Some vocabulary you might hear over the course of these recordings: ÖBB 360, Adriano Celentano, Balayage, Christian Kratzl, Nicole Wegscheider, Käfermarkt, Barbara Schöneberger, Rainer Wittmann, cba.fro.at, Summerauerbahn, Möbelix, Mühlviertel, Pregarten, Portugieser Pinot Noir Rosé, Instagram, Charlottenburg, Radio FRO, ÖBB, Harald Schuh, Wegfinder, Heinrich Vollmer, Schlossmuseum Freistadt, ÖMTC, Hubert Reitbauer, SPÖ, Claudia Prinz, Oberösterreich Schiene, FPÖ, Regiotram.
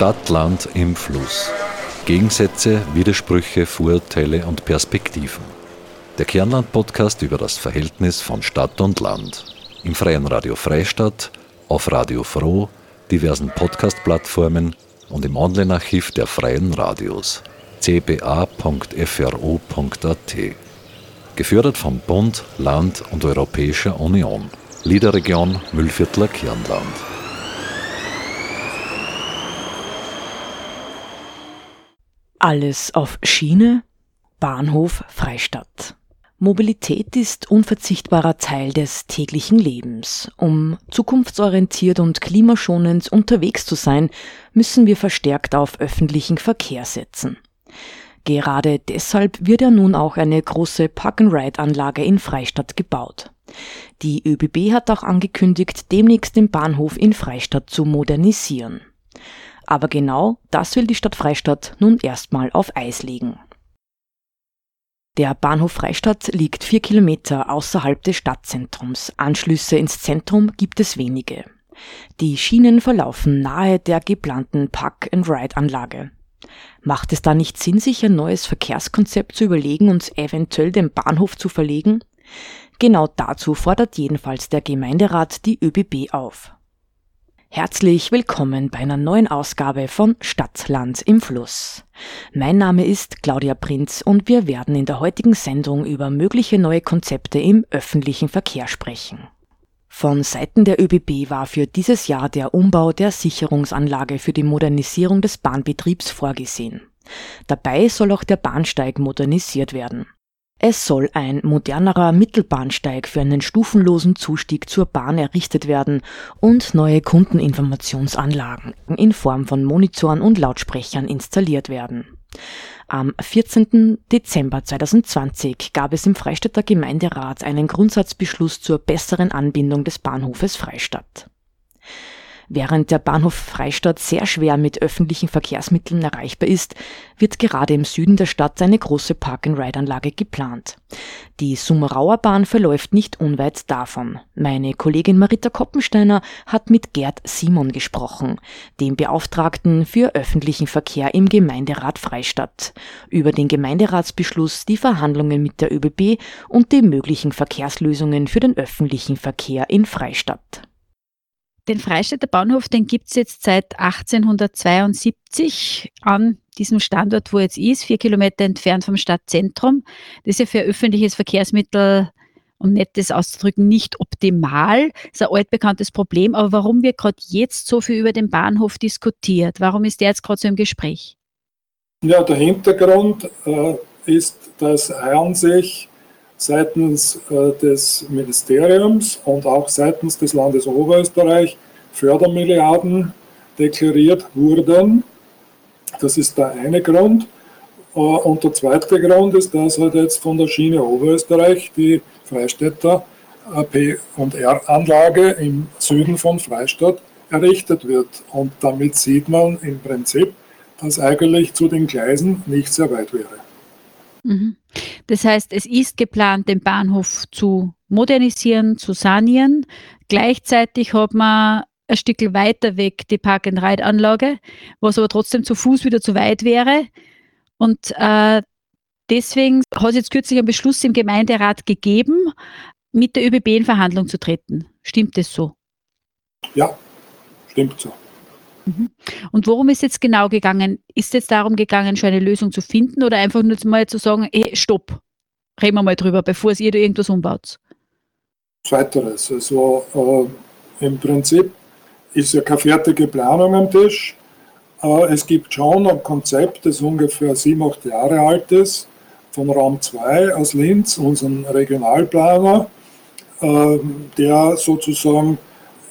Stadt, Land im Fluss. Gegensätze, Widersprüche, Vorurteile und Perspektiven. Der Kernland-Podcast über das Verhältnis von Stadt und Land. Im Freien Radio Freistadt, auf Radio FRO, diversen Podcast-Plattformen und im Online-Archiv der Freien Radios. cba.fro.at. Gefördert vom Bund, Land und Europäischer Union. Liederregion Mühlviertler Kernland. Alles auf Schiene, Bahnhof Freistadt. Mobilität ist unverzichtbarer Teil des täglichen Lebens. Um zukunftsorientiert und klimaschonend unterwegs zu sein, müssen wir verstärkt auf öffentlichen Verkehr setzen. Gerade deshalb wird ja nun auch eine große Park-and-Ride-Anlage in Freistadt gebaut. Die ÖBB hat auch angekündigt, demnächst den Bahnhof in Freistadt zu modernisieren. Aber genau das will die Stadt Freistadt nun erstmal auf Eis legen. Der Bahnhof Freistadt liegt 4 Kilometer außerhalb des Stadtzentrums. Anschlüsse ins Zentrum gibt es wenige. Die Schienen verlaufen nahe der geplanten Park-and-Ride-Anlage. Macht es da nicht Sinn, sich ein neues Verkehrskonzept zu überlegen und eventuell den Bahnhof zu verlegen? Genau dazu fordert jedenfalls der Gemeinderat die ÖBB auf. Herzlich willkommen bei einer neuen Ausgabe von Stadtland im Fluss. Mein Name ist Claudia Prinz und wir werden in der heutigen Sendung über mögliche neue Konzepte im öffentlichen Verkehr sprechen. Von Seiten der ÖBB war für dieses Jahr der Umbau der Sicherungsanlage für die Modernisierung des Bahnbetriebs vorgesehen. Dabei soll auch der Bahnsteig modernisiert werden. Es soll ein modernerer Mittelbahnsteig für einen stufenlosen Zustieg zur Bahn errichtet werden und neue Kundeninformationsanlagen in Form von Monitoren und Lautsprechern installiert werden. Am 14. Dezember 2020 gab es im Freistädter Gemeinderat einen Grundsatzbeschluss zur besseren Anbindung des Bahnhofes Freistadt. Während der Bahnhof Freistadt sehr schwer mit öffentlichen Verkehrsmitteln erreichbar ist, wird gerade im Süden der Stadt eine große Park-and-Ride-Anlage geplant. Die Summerauerbahn verläuft nicht unweit davon. Meine Kollegin Marita Koppensteiner hat mit Gerd Simon gesprochen, dem Beauftragten für öffentlichen Verkehr im Gemeinderat Freistadt, über den Gemeinderatsbeschluss, die Verhandlungen mit der ÖBB und die möglichen Verkehrslösungen für den öffentlichen Verkehr in Freistadt. Den Freistädter Bahnhof, den gibt es jetzt seit 1872 an diesem Standort, wo er jetzt ist, 4 Kilometer entfernt vom Stadtzentrum. Das ist ja für öffentliches Verkehrsmittel, um nettes auszudrücken, nicht optimal. Das ist ein altbekanntes Problem. Aber warum wird gerade jetzt so viel über den Bahnhof diskutiert? Warum ist der jetzt gerade so im Gespräch? Ja, der Hintergrund ist, dass an sich seitens des Ministeriums und auch seitens des Landes Oberösterreich Fördermilliarden deklariert wurden. Das ist der eine Grund. Und der zweite Grund ist, dass halt jetzt von der Schiene Oberösterreich die Freistädter P&R-Anlage im Süden von Freistadt errichtet wird. Und damit sieht man im Prinzip, dass eigentlich zu den Gleisen nicht sehr weit wäre. Das heißt, es ist geplant, den Bahnhof zu modernisieren, zu sanieren. Gleichzeitig hat man ein Stück weiter weg die Park-and-Ride-Anlage, was aber trotzdem zu Fuß wieder zu weit wäre. Und deswegen hat es jetzt kürzlich einen Beschluss im Gemeinderat gegeben, mit der ÖBB in Verhandlung zu treten. Stimmt das so? Ja, stimmt so. Und worum ist jetzt genau gegangen? Ist jetzt darum gegangen, schon eine Lösung zu finden oder einfach nur mal zu sagen, hey, stopp, reden wir mal drüber, bevor ihr da irgendwas umbaut? Zweiteres. Also im Prinzip ist ja keine fertige Planung am Tisch. Es gibt schon ein Konzept, das ungefähr 7-8 Jahre alt ist, von Raum 2 aus Linz, unseren Regionalplaner, der sozusagen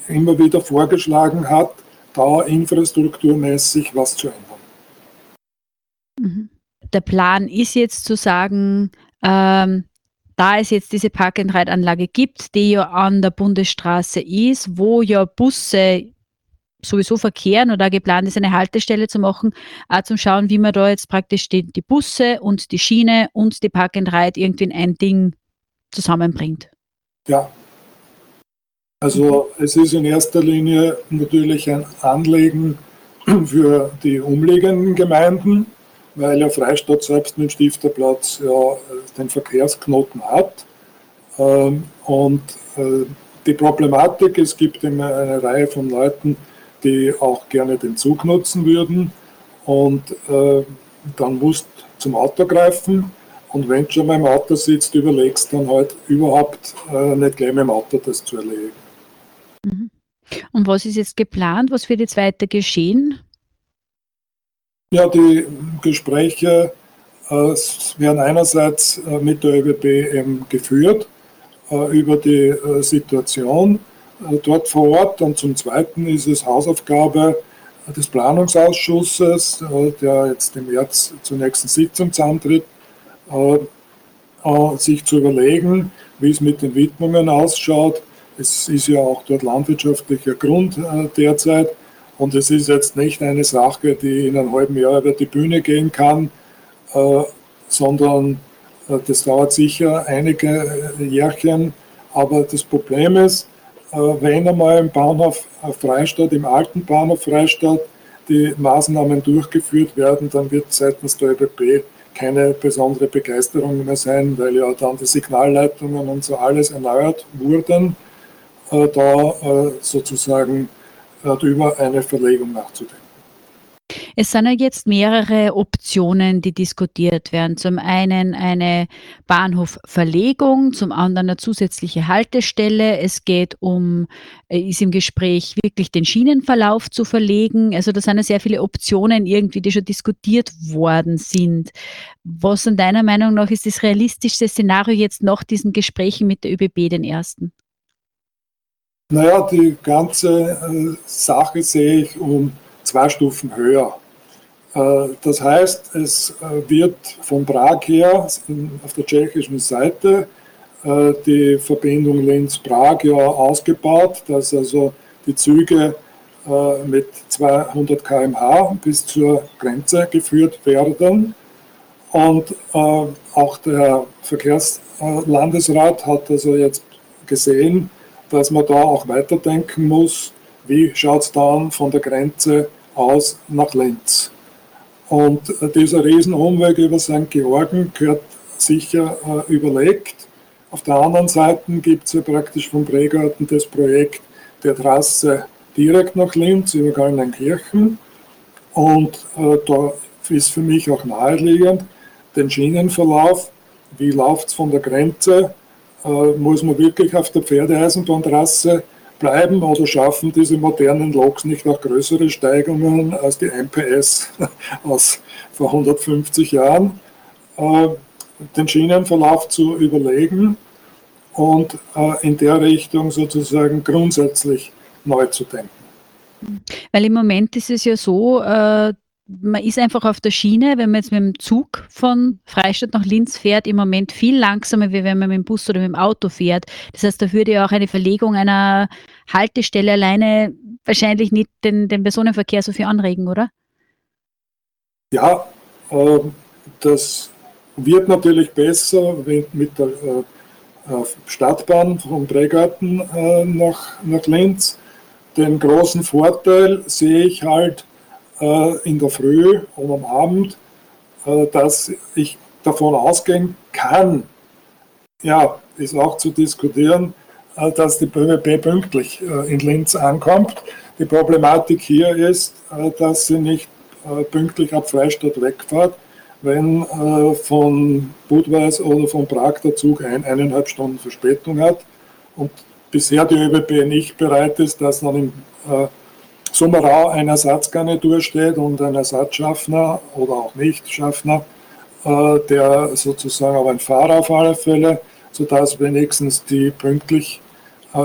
immer wieder vorgeschlagen hat, da infrastrukturmäßig was zu ändern. Der Plan ist jetzt zu sagen, da es jetzt diese Park-and-Ride-Anlage gibt, die ja an der Bundesstraße ist, wo ja Busse sowieso verkehren oder geplant ist, eine Haltestelle zu machen, auch zum Schauen, wie man da jetzt praktisch die Busse und die Schiene und die Park-and-Ride irgendwie in ein Ding zusammenbringt. Ja. Also es ist in erster Linie natürlich ein Anlegen für die umliegenden Gemeinden, weil ja Freistadt selbst mit dem Stifterplatz ja den Verkehrsknoten hat. Und die Problematik, es gibt immer eine Reihe von Leuten, die auch gerne den Zug nutzen würden und dann musst zum Auto greifen und wenn du schon mal im Auto sitzt, überlegst dann halt überhaupt nicht gleich mit dem Auto das zu erledigen. Und was ist jetzt geplant? Was wird jetzt weiter geschehen? Ja, die Gespräche werden einerseits mit der ÖBB eben geführt über die Situation dort vor Ort und zum Zweiten ist es Hausaufgabe des Planungsausschusses, der jetzt im März zur nächsten Sitzung zusammentritt, sich zu überlegen, wie es mit den Widmungen ausschaut. Es ist ja auch dort landwirtschaftlicher Grund derzeit und es ist jetzt nicht eine Sache, die in einem halben Jahr über die Bühne gehen kann, sondern das dauert sicher einige Jährchen, aber das Problem ist, wenn einmal im Bahnhof Freistadt, im alten Bahnhof Freistadt, die Maßnahmen durchgeführt werden, dann wird seitens der ÖBB keine besondere Begeisterung mehr sein, weil ja dann die Signalleitungen und so alles erneuert wurden, da sozusagen über eine Verlegung nachzudenken. Es sind ja jetzt mehrere Optionen, die diskutiert werden. Zum einen eine Bahnhofverlegung, zum anderen eine zusätzliche Haltestelle. Es geht um, ist im Gespräch, wirklich den Schienenverlauf zu verlegen. Also da sind ja sehr viele Optionen irgendwie, die schon diskutiert worden sind. Was in deiner Meinung nach ist das realistischste Szenario jetzt nach diesen Gesprächen mit der ÖBB, den ersten? Naja, die ganze Sache sehe ich um 2 Stufen höher. Das heißt, es wird von Prag her auf der tschechischen Seite die Verbindung Linz-Prag ja ausgebaut, dass also die Züge mit 200 km/h bis zur Grenze geführt werden. Und auch der Verkehrslandesrat hat also jetzt gesehen, dass man da auch weiterdenken muss, wie schaut es dann von der Grenze aus nach Linz. Und dieser Riesenumweg über St. Georgen gehört sicher überlegt. Auf der anderen Seite gibt es ja praktisch vom Pregarten das Projekt der Trasse direkt nach Linz über Gallenkirchen. Und da ist für mich auch naheliegend, den Schienenverlauf, wie läuft es von der Grenze, muss man wirklich auf der Pferdeeisenbahntrasse bleiben oder schaffen diese modernen Loks nicht auch größere Steigungen als die MPS aus vor 150 Jahren, den Schienenverlauf zu überlegen und in der Richtung sozusagen grundsätzlich neu zu denken. Weil im Moment ist es ja so, man ist einfach auf der Schiene, wenn man jetzt mit dem Zug von Freistadt nach Linz fährt, im Moment viel langsamer, wie wenn man mit dem Bus oder mit dem Auto fährt. Das heißt, da würde ja auch eine Verlegung einer Haltestelle alleine wahrscheinlich nicht den Personenverkehr so viel anregen, oder? Ja, das wird natürlich besser mit der Stadtbahn vom Pregarten nach Linz. Den großen Vorteil sehe ich halt, in der Früh und am Abend, dass ich davon ausgehen kann, ja, ist auch zu diskutieren, dass die ÖBB pünktlich in Linz ankommt. Die Problematik hier ist, dass sie nicht pünktlich ab Freistadt wegfährt, wenn von Budweis oder von Prag der Zug 1,5 Stunden Verspätung hat und bisher die ÖBB nicht bereit ist, dass man im Summerau ein Ersatzgarnitur steht und ein Ersatzschaffner oder auch Nicht-Schaffner, der sozusagen aber ein Fahrer auf alle Fälle, sodass wenigstens die pünktlich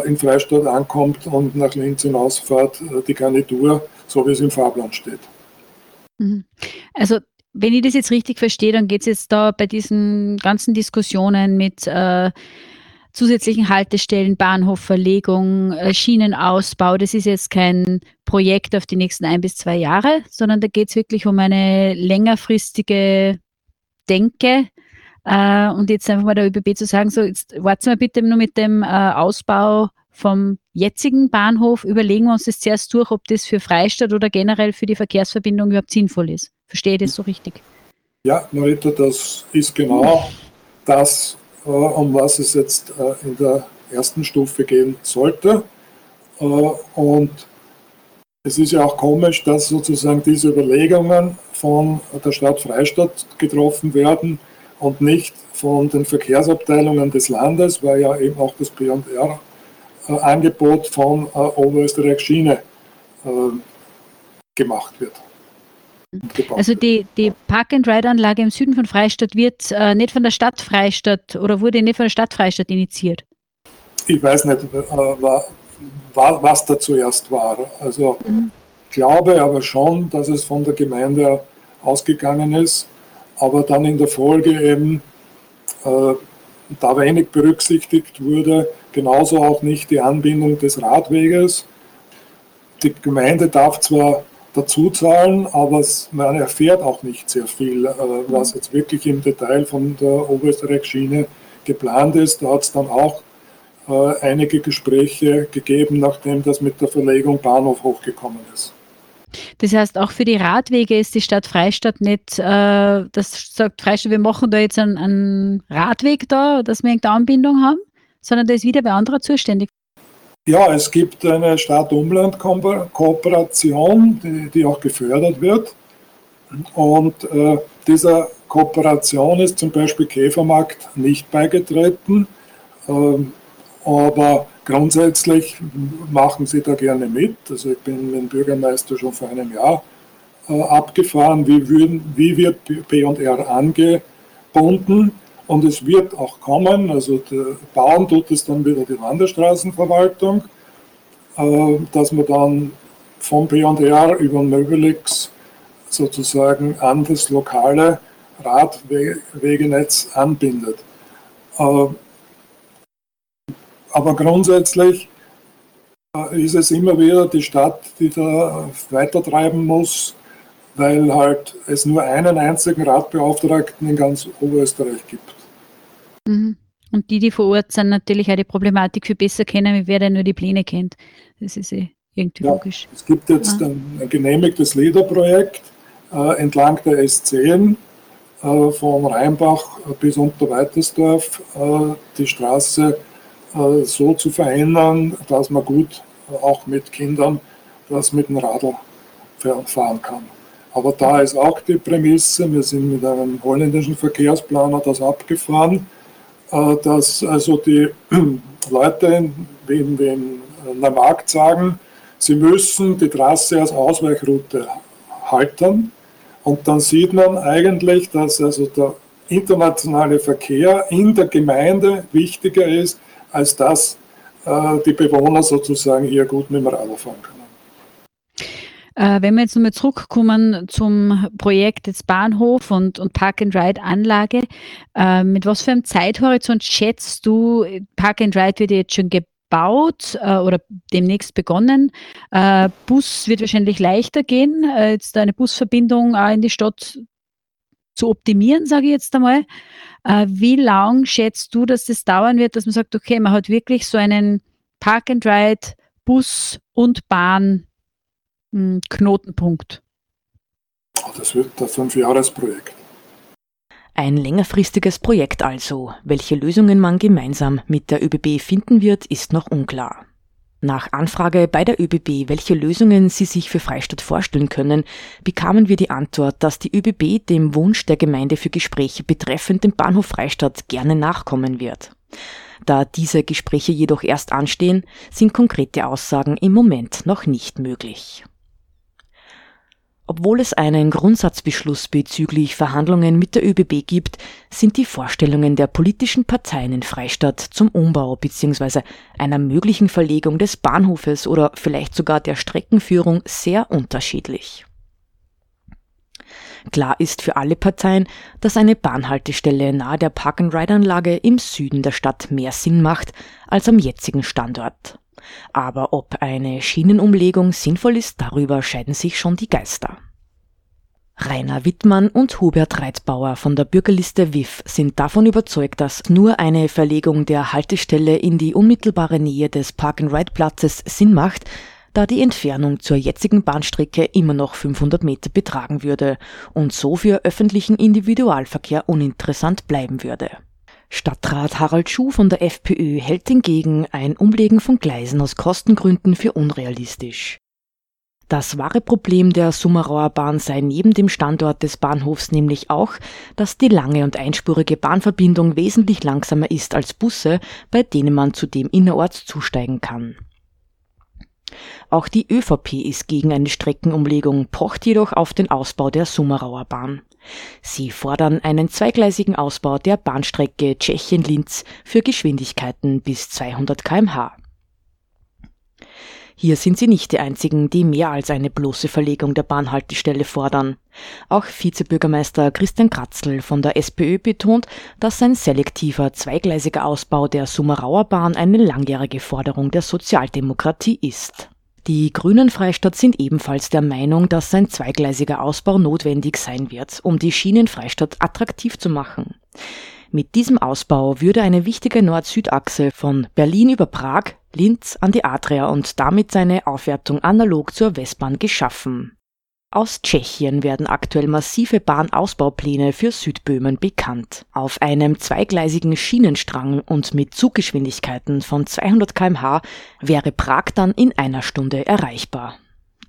in Freistadt ankommt und nach Linz hinausfährt, die Garnitur, so wie es im Fahrplan steht. Also wenn ich das jetzt richtig verstehe, dann geht es jetzt da bei diesen ganzen Diskussionen mit zusätzlichen Haltestellen, Bahnhofverlegung, Schienenausbau, das ist jetzt kein Projekt auf die nächsten 1 bis 2 Jahre, sondern da geht es wirklich um eine längerfristige Denke. Und jetzt einfach mal der ÖBB zu sagen, so jetzt warten wir bitte nur mit dem Ausbau vom jetzigen Bahnhof überlegen wir uns das zuerst durch, ob das für Freistadt oder generell für die Verkehrsverbindung überhaupt sinnvoll ist. Verstehe ich das so richtig? Ja, Marita, das ist genau das, um was es jetzt in der ersten Stufe gehen sollte. Und es ist ja auch komisch, dass sozusagen diese Überlegungen von der Stadt Freistadt getroffen werden und nicht von den Verkehrsabteilungen des Landes, weil ja eben auch das P&R-Angebot von Oberösterreich Schiene gemacht wird. Also die Park-and-Ride-Anlage im Süden von Freistadt wird nicht von der Stadt Freistadt oder wurde nicht von der Stadt Freistadt initiiert? Ich weiß nicht, was da zuerst war. Also glaube aber schon, dass es von der Gemeinde ausgegangen ist, aber dann in der Folge eben da wenig berücksichtigt wurde, genauso auch nicht die Anbindung des Radweges. Die Gemeinde darf zwar dazu zahlen, aber man erfährt auch nicht sehr viel, was jetzt wirklich im Detail von der Oberösterreich-Schiene geplant ist. Da hat es dann auch einige Gespräche gegeben, nachdem das mit der Verlegung Bahnhof hochgekommen ist. Das heißt, auch für die Radwege ist die Stadt Freistadt nicht, das sagt Freistadt, wir machen da jetzt einen Radweg da, dass wir irgendeine Anbindung haben, sondern da ist wieder bei anderer zuständig. Ja, es gibt eine Stadt-Umland-Kooperation, die auch gefördert wird. Und dieser Kooperation ist zum Beispiel Käfermarkt nicht beigetreten. Aber grundsätzlich machen sie da gerne mit. Also ich bin mit dem Bürgermeister schon vor einem Jahr abgefahren, wie wird P&R angebunden. Und es wird auch kommen, also bauen tut es dann wieder die Landesstraßenverwaltung, dass man dann vom P&R über Möbelix sozusagen an das lokale Radwegenetz anbindet. Aber grundsätzlich ist es immer wieder die Stadt, die da weitertreiben muss, weil halt es nur einen einzigen Radbeauftragten in ganz Oberösterreich gibt. Und die vor Ort sind, natürlich auch die Problematik viel besser kennen, wie wer denn nur die Pläne kennt. Das ist irgendwie logisch. Es gibt jetzt ein genehmigtes LEDA-Projekt entlang der S10 von Rheinbach bis Unterweitersdorf, die Straße so zu verändern, dass man gut auch mit Kindern das mit dem Radl fahren kann. Aber da ist auch die Prämisse, wir sind mit einem holländischen Verkehrsplaner das abgefahren, dass also die Leute, wenn der Markt sagen, sie müssen die Trasse als Ausweichroute halten. Und dann sieht man eigentlich, dass also der internationale Verkehr in der Gemeinde wichtiger ist, als dass die Bewohner sozusagen hier gut mit dem Radl fahren können. Wenn wir jetzt nochmal zurückkommen zum Projekt jetzt Bahnhof und Park-and-Ride-Anlage, mit was für einem Zeithorizont schätzt du, Park-and-Ride wird jetzt schon gebaut oder demnächst begonnen, Bus wird wahrscheinlich leichter gehen, jetzt eine Busverbindung in die Stadt zu optimieren, sage ich jetzt einmal. Wie lang schätzt du, dass das dauern wird, dass man sagt, okay, man hat wirklich so einen Park-and-Ride, Bus und Bahn Knotenpunkt? Das wird ein 5-Jahres-Projekt. Ein längerfristiges Projekt also. Welche Lösungen man gemeinsam mit der ÖBB finden wird, ist noch unklar. Nach Anfrage bei der ÖBB, welche Lösungen sie sich für Freistadt vorstellen können, bekamen wir die Antwort, dass die ÖBB dem Wunsch der Gemeinde für Gespräche betreffend den Bahnhof Freistadt gerne nachkommen wird. Da diese Gespräche jedoch erst anstehen, sind konkrete Aussagen im Moment noch nicht möglich. Obwohl es einen Grundsatzbeschluss bezüglich Verhandlungen mit der ÖBB gibt, sind die Vorstellungen der politischen Parteien in Freistadt zum Umbau bzw. einer möglichen Verlegung des Bahnhofes oder vielleicht sogar der Streckenführung sehr unterschiedlich. Klar ist für alle Parteien, dass eine Bahnhaltestelle nahe der Park-and-Ride-Anlage im Süden der Stadt mehr Sinn macht als am jetzigen Standort. Aber ob eine Schienenumlegung sinnvoll ist, darüber scheiden sich schon die Geister. Rainer Wittmann und Hubert Reitbauer von der Bürgerliste WIF sind davon überzeugt, dass nur eine Verlegung der Haltestelle in die unmittelbare Nähe des Park-and-Ride-Platzes Sinn macht, da die Entfernung zur jetzigen Bahnstrecke immer noch 500 Meter betragen würde und so für öffentlichen Individualverkehr uninteressant bleiben würde. Stadtrat Harald Schuh von der FPÖ hält hingegen ein Umlegen von Gleisen aus Kostengründen für unrealistisch. Das wahre Problem der Summerauerbahn sei neben dem Standort des Bahnhofs nämlich auch, dass die lange und einspurige Bahnverbindung wesentlich langsamer ist als Busse, bei denen man zudem innerorts zusteigen kann. Auch die ÖVP ist gegen eine Streckenumlegung, pocht jedoch auf den Ausbau der Summerauerbahn. Sie fordern einen zweigleisigen Ausbau der Bahnstrecke Tschechien-Linz für Geschwindigkeiten bis 200 km/h. Hier sind sie nicht die einzigen, die mehr als eine bloße Verlegung der Bahnhaltestelle fordern. Auch Vizebürgermeister Christian Kratzl von der SPÖ betont, dass ein selektiver, zweigleisiger Ausbau der Summerauerbahn eine langjährige Forderung der Sozialdemokratie ist. Die Grünen Freistadt sind ebenfalls der Meinung, dass ein zweigleisiger Ausbau notwendig sein wird, um die Schienenfreistadt attraktiv zu machen. Mit diesem Ausbau würde eine wichtige Nord-Süd-Achse von Berlin über Prag, Linz an die Adria und damit seine Aufwertung analog zur Westbahn geschaffen. Aus Tschechien werden aktuell massive Bahnausbaupläne für Südböhmen bekannt. Auf einem zweigleisigen Schienenstrang und mit Zuggeschwindigkeiten von 200 km/h wäre Prag dann in einer Stunde erreichbar.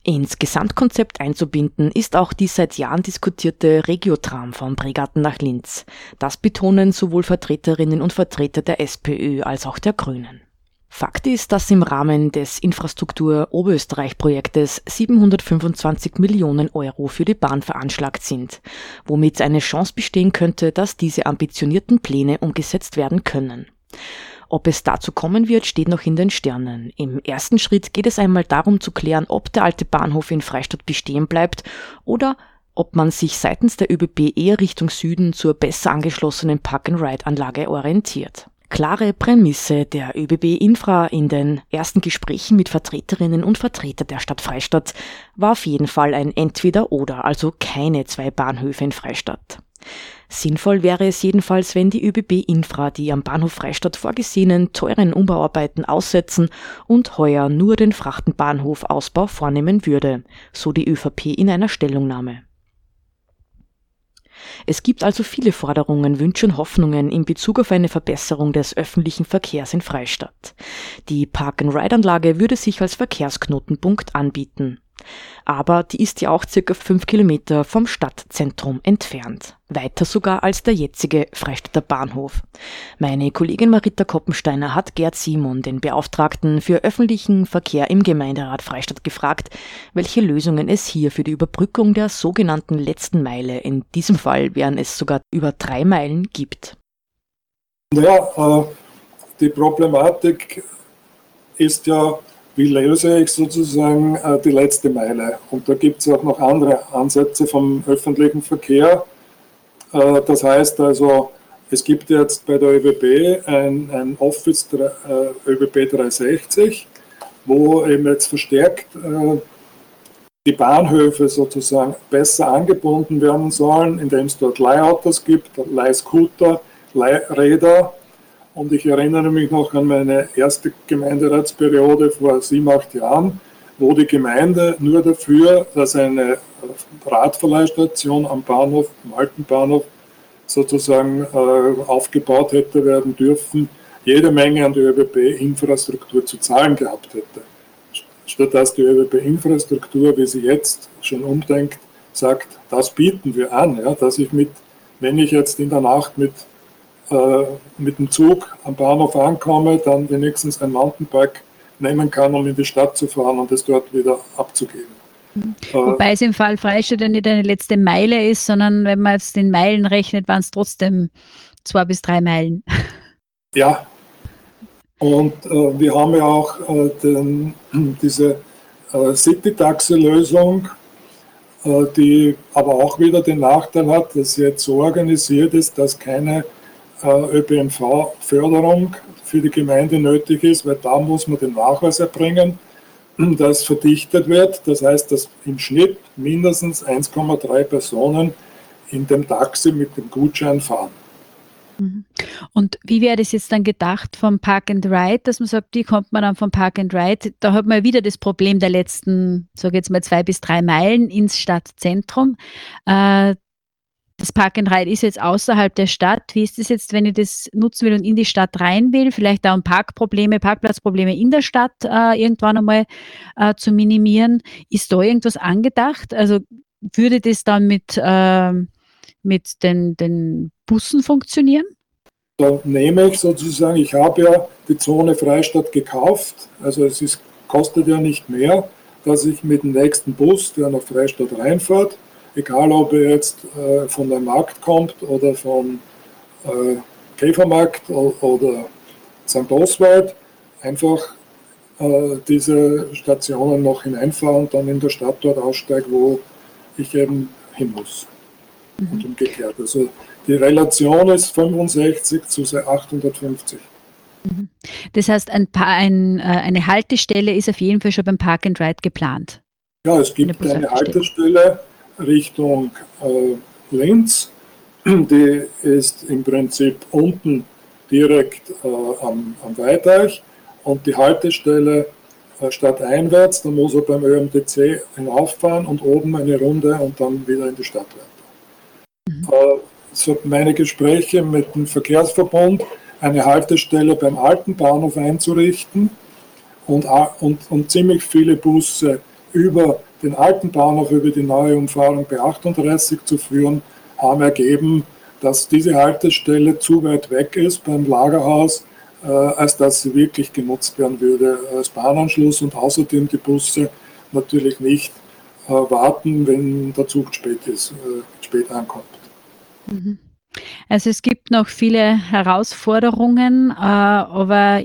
Ins Gesamtkonzept einzubinden ist auch die seit Jahren diskutierte Regiotram von Bregarten nach Linz. Das betonen sowohl Vertreterinnen und Vertreter der SPÖ als auch der Grünen. Fakt ist, dass im Rahmen des Infrastruktur-Oberösterreich-Projektes 725 Millionen Euro für die Bahn veranschlagt sind, womit eine Chance bestehen könnte, dass diese ambitionierten Pläne umgesetzt werden können. Ob es dazu kommen wird, steht noch in den Sternen. Im ersten Schritt geht es einmal darum zu klären, ob der alte Bahnhof in Freistadt bestehen bleibt oder ob man sich seitens der ÖBB eher Richtung Süden zur besser angeschlossenen Park-and-Ride-Anlage orientiert. Klare Prämisse der ÖBB Infra in den ersten Gesprächen mit Vertreterinnen und Vertretern der Stadt Freistadt war auf jeden Fall ein Entweder-Oder, also keine zwei Bahnhöfe in Freistadt. Sinnvoll wäre es jedenfalls, wenn die ÖBB Infra die am Bahnhof Freistadt vorgesehenen teuren Umbauarbeiten aussetzen und heuer nur den Frachtenbahnhof-Ausbau vornehmen würde, so die ÖVP in einer Stellungnahme. Es gibt also viele Forderungen, Wünsche und Hoffnungen in Bezug auf eine Verbesserung des öffentlichen Verkehrs in Freistadt. Die Park-and-Ride-Anlage würde sich als Verkehrsknotenpunkt anbieten. Aber die ist ja auch ca. 5 Kilometer vom Stadtzentrum entfernt. Weiter sogar als der jetzige Freistädter Bahnhof. Meine Kollegin Marita Koppensteiner hat Gerd Simon, den Beauftragten für öffentlichen Verkehr im Gemeinderat Freistadt, gefragt, welche Lösungen es hier für die Überbrückung der sogenannten letzten Meile, in diesem Fall wären es sogar über 3 Meilen, gibt. Die Problematik ist ja, wie löse ich sozusagen die letzte Meile? Und da gibt es auch noch andere Ansätze vom öffentlichen Verkehr. Das heißt also, es gibt jetzt bei der ÖBB ein Office ÖBB 360, wo eben jetzt verstärkt die Bahnhöfe sozusagen besser angebunden werden sollen, indem es dort Leihautos gibt, Leihscooter, Leihräder. Und ich erinnere mich noch an meine erste Gemeinderatsperiode vor 7, 8 Jahren, wo die Gemeinde nur dafür, dass eine Radverleihstation am Bahnhof, am alten Bahnhof, sozusagen aufgebaut hätte werden dürfen, jede Menge an die ÖBB-Infrastruktur zu zahlen gehabt hätte. Statt dass die ÖBB-Infrastruktur, wie sie jetzt schon umdenkt, sagt, das bieten wir an, ja, dass ich wenn ich jetzt in der Nacht mit dem Zug am Bahnhof ankomme, dann wenigstens ein Mountainbike nehmen kann, um in die Stadt zu fahren und es dort wieder abzugeben. Wobei es im Fall Freistadt ja nicht eine letzte Meile ist, sondern wenn man jetzt in Meilen rechnet, waren es trotzdem 2 bis 3 Meilen. Ja, und wir haben ja auch diese City-Taxi-Lösung, die aber auch wieder den Nachteil hat, dass sie jetzt so organisiert ist, dass keine ÖPNV-Förderung für die Gemeinde nötig ist, weil da muss man den Nachweis erbringen, das verdichtet wird. Das heißt, dass im Schnitt mindestens 1,3 Personen in dem Taxi mit dem Gutschein fahren. Und wie wäre das jetzt dann gedacht vom Park and Ride, dass man sagt, die kommt man dann vom Park and Ride, da hat man wieder das Problem der letzten, sage jetzt mal 2 bis 3 Meilen ins Stadtzentrum. Das Park and Ride ist jetzt außerhalb der Stadt. Wie ist das jetzt, wenn ich das nutzen will und in die Stadt rein will, vielleicht auch um Parkplatzprobleme in der Stadt irgendwann einmal zu minimieren? Ist da irgendwas angedacht? Also würde das dann mit den Bussen funktionieren? Da nehme ich sozusagen, ich habe ja die Zone Freistadt gekauft, also es kostet ja nicht mehr, dass ich mit dem nächsten Bus, der nach Freistadt reinfährt, egal ob er jetzt von der Markt kommt oder vom Käfermarkt oder St. Oswald, einfach diese Stationen noch hineinfahre und dann in der Stadt dort aussteige, wo ich eben hin muss. Und umgekehrt. Also die Relation ist 65:850. Das heißt, eine Haltestelle ist auf jeden Fall schon beim Park and Ride geplant. Ja, es gibt eine Haltestelle Richtung Linz. Die ist im Prinzip unten direkt am Weideich. Und die Haltestelle stadteinwärts, da muss er beim ÖMTC hinauffahren und oben eine Runde und dann wieder in die Stadt rein. Meine Gespräche mit dem Verkehrsverbund, eine Haltestelle beim alten Bahnhof einzurichten und ziemlich viele Busse über den alten Bahnhof, über die neue Umfahrung B38 zu führen, haben ergeben, dass diese Haltestelle zu weit weg ist beim Lagerhaus, als dass sie wirklich genutzt werden würde als Bahnanschluss und außerdem die Busse natürlich nicht warten, wenn der Zug spät ankommt. Also es gibt noch viele Herausforderungen, aber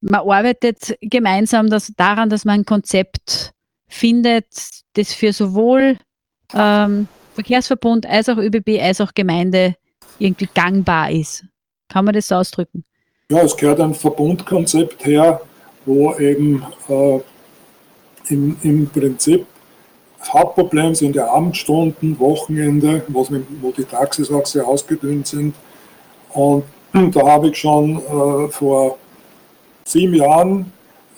man arbeitet gemeinsam daran, dass man ein Konzept findet, das für sowohl Verkehrsverbund als auch ÖBB als auch Gemeinde irgendwie gangbar ist. Kann man das so ausdrücken? Ja, es gehört ein Verbundkonzept her, wo eben im Prinzip das Hauptproblem sind die Abendstunden, Wochenende, wo die Taxis auch sehr ausgedünnt sind. Und da habe ich schon vor 7 Jahren,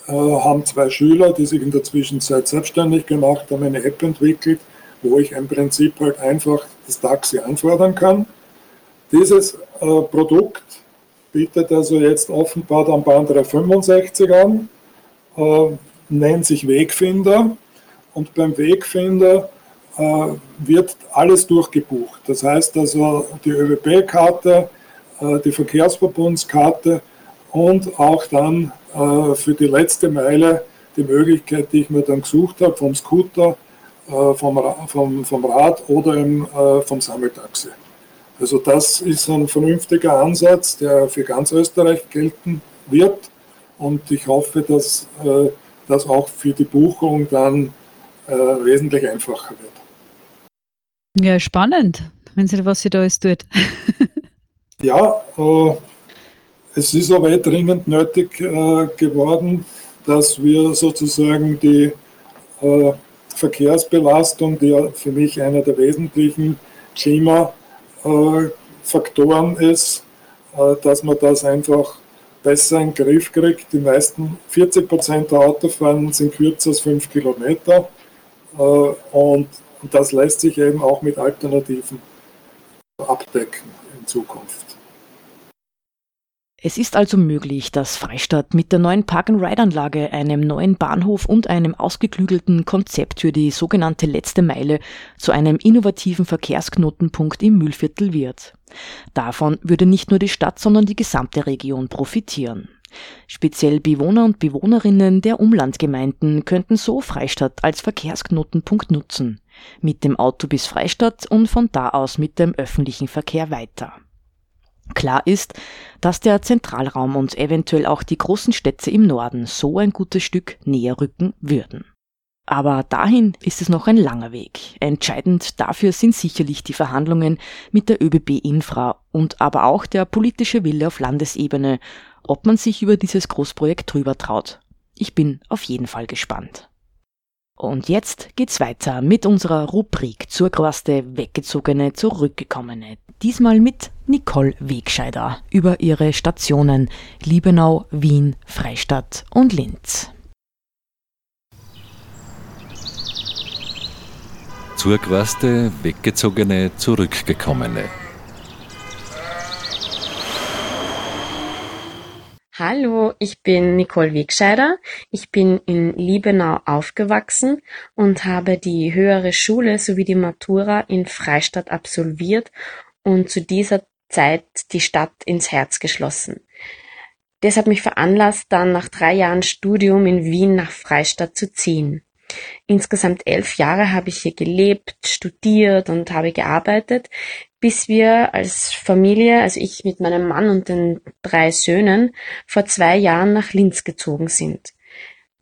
haben 2 Schüler, die sich in der Zwischenzeit selbstständig gemacht haben, eine App entwickelt, wo ich im Prinzip halt einfach das Taxi anfordern kann. Dieses Produkt bietet also jetzt offenbar dann Bahn 365 an, nennt sich Wegfinder. Und beim Wegfinder wird alles durchgebucht. Das heißt also die ÖBB-Karte, die Verkehrsverbundskarte und auch dann für die letzte Meile die Möglichkeit, die ich mir dann gesucht habe, vom Scooter, vom Rad oder vom Sammeltaxi. Also das ist ein vernünftiger Ansatz, der für ganz Österreich gelten wird. Und ich hoffe, dass das auch für die Buchung dann wesentlich einfacher wird. Ja, spannend, wenn Sie was Sie da alles tut. Ja, es ist aber dringend nötig geworden, dass wir sozusagen die Verkehrsbelastung, die ja für mich einer der wesentlichen Klimafaktoren ist, dass man das einfach besser in den Griff kriegt. Die meisten, 40% der Autofahren sind kürzer als 5 Kilometer. Und das lässt sich eben auch mit Alternativen abdecken in Zukunft. Es ist also möglich, dass Freistadt mit der neuen Park-and-Ride-Anlage, einem neuen Bahnhof und einem ausgeklügelten Konzept für die sogenannte letzte Meile zu einem innovativen Verkehrsknotenpunkt im Mühlviertel wird. Davon würde nicht nur die Stadt, sondern die gesamte Region profitieren. Speziell Bewohner und Bewohnerinnen der Umlandgemeinden könnten so Freistadt als Verkehrsknotenpunkt nutzen. Mit dem Auto bis Freistadt und von da aus mit dem öffentlichen Verkehr weiter. Klar ist, dass der Zentralraum und eventuell auch die großen Städte im Norden so ein gutes Stück näher rücken würden. Aber dahin ist es noch ein langer Weg. Entscheidend dafür sind sicherlich die Verhandlungen mit der ÖBB Infra und aber auch der politische Wille auf Landesebene, ob man sich über dieses Großprojekt drüber traut. Ich bin auf jeden Fall gespannt. Und jetzt geht's weiter mit unserer Rubrik zur Kruste Weggezogene, Zurückgekommene. Diesmal mit Nicole Wegscheider über ihre Stationen Liebenau, Wien, Freistadt und Linz. Zur Kruste Weggezogene, Zurückgekommene. Hallo, ich bin Nicole Wegscheider. Ich bin in Liebenau aufgewachsen und habe die höhere Schule sowie die Matura in Freistadt absolviert und zu dieser Zeit die Stadt ins Herz geschlossen. Das hat mich veranlasst, dann nach 3 Jahren Studium in Wien nach Freistadt zu ziehen. Insgesamt 11 Jahre habe ich hier gelebt, studiert und habe gearbeitet, bis wir als Familie, also ich mit meinem Mann und den 3 Söhnen, vor 2 Jahren nach Linz gezogen sind.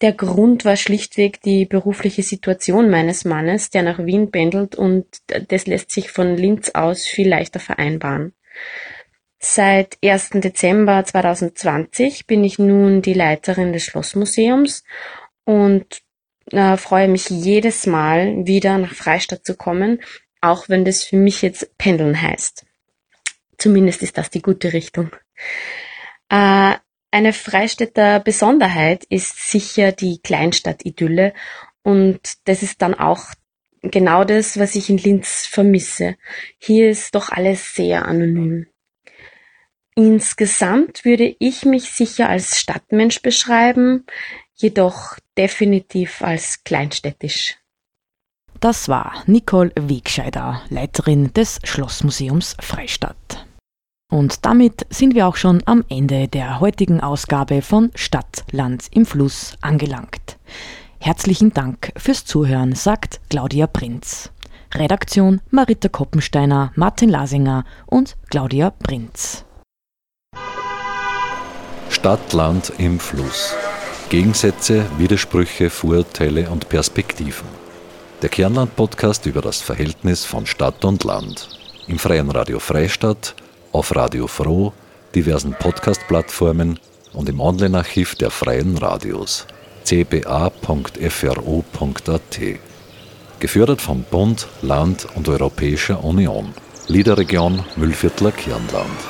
Der Grund war schlichtweg die berufliche Situation meines Mannes, der nach Wien pendelt, und das lässt sich von Linz aus viel leichter vereinbaren. Seit 1. Dezember 2020 bin ich nun die Leiterin des Schlossmuseums und freue mich jedes Mal wieder nach Freistadt zu kommen, auch wenn das für mich jetzt pendeln heißt. Zumindest ist das die gute Richtung. Eine Freistädter Besonderheit ist sicher die Kleinstadt-Idylle, und das ist dann auch genau das, was ich in Linz vermisse. Hier ist doch alles sehr anonym. Insgesamt würde ich mich sicher als Stadtmensch beschreiben, jedoch definitiv als kleinstädtisch. Das war Nicole Wegscheider, Leiterin des Schlossmuseums Freistadt. Und damit sind wir auch schon am Ende der heutigen Ausgabe von Stadt, Land im Fluss angelangt. Herzlichen Dank fürs Zuhören, sagt Claudia Prinz. Redaktion Marita Koppensteiner, Martin Lasinger und Claudia Prinz. Stadt, Land im Fluss. Gegensätze, Widersprüche, Vorurteile und Perspektiven. Der Kernland-Podcast über das Verhältnis von Stadt und Land. Im Freien Radio Freistadt, auf Radio FRO, diversen Podcast-Plattformen und im Online-Archiv der Freien Radios. cba.fro.at. Gefördert vom Bund, Land und Europäischer Union. Liederregion Mühlviertler Kernland.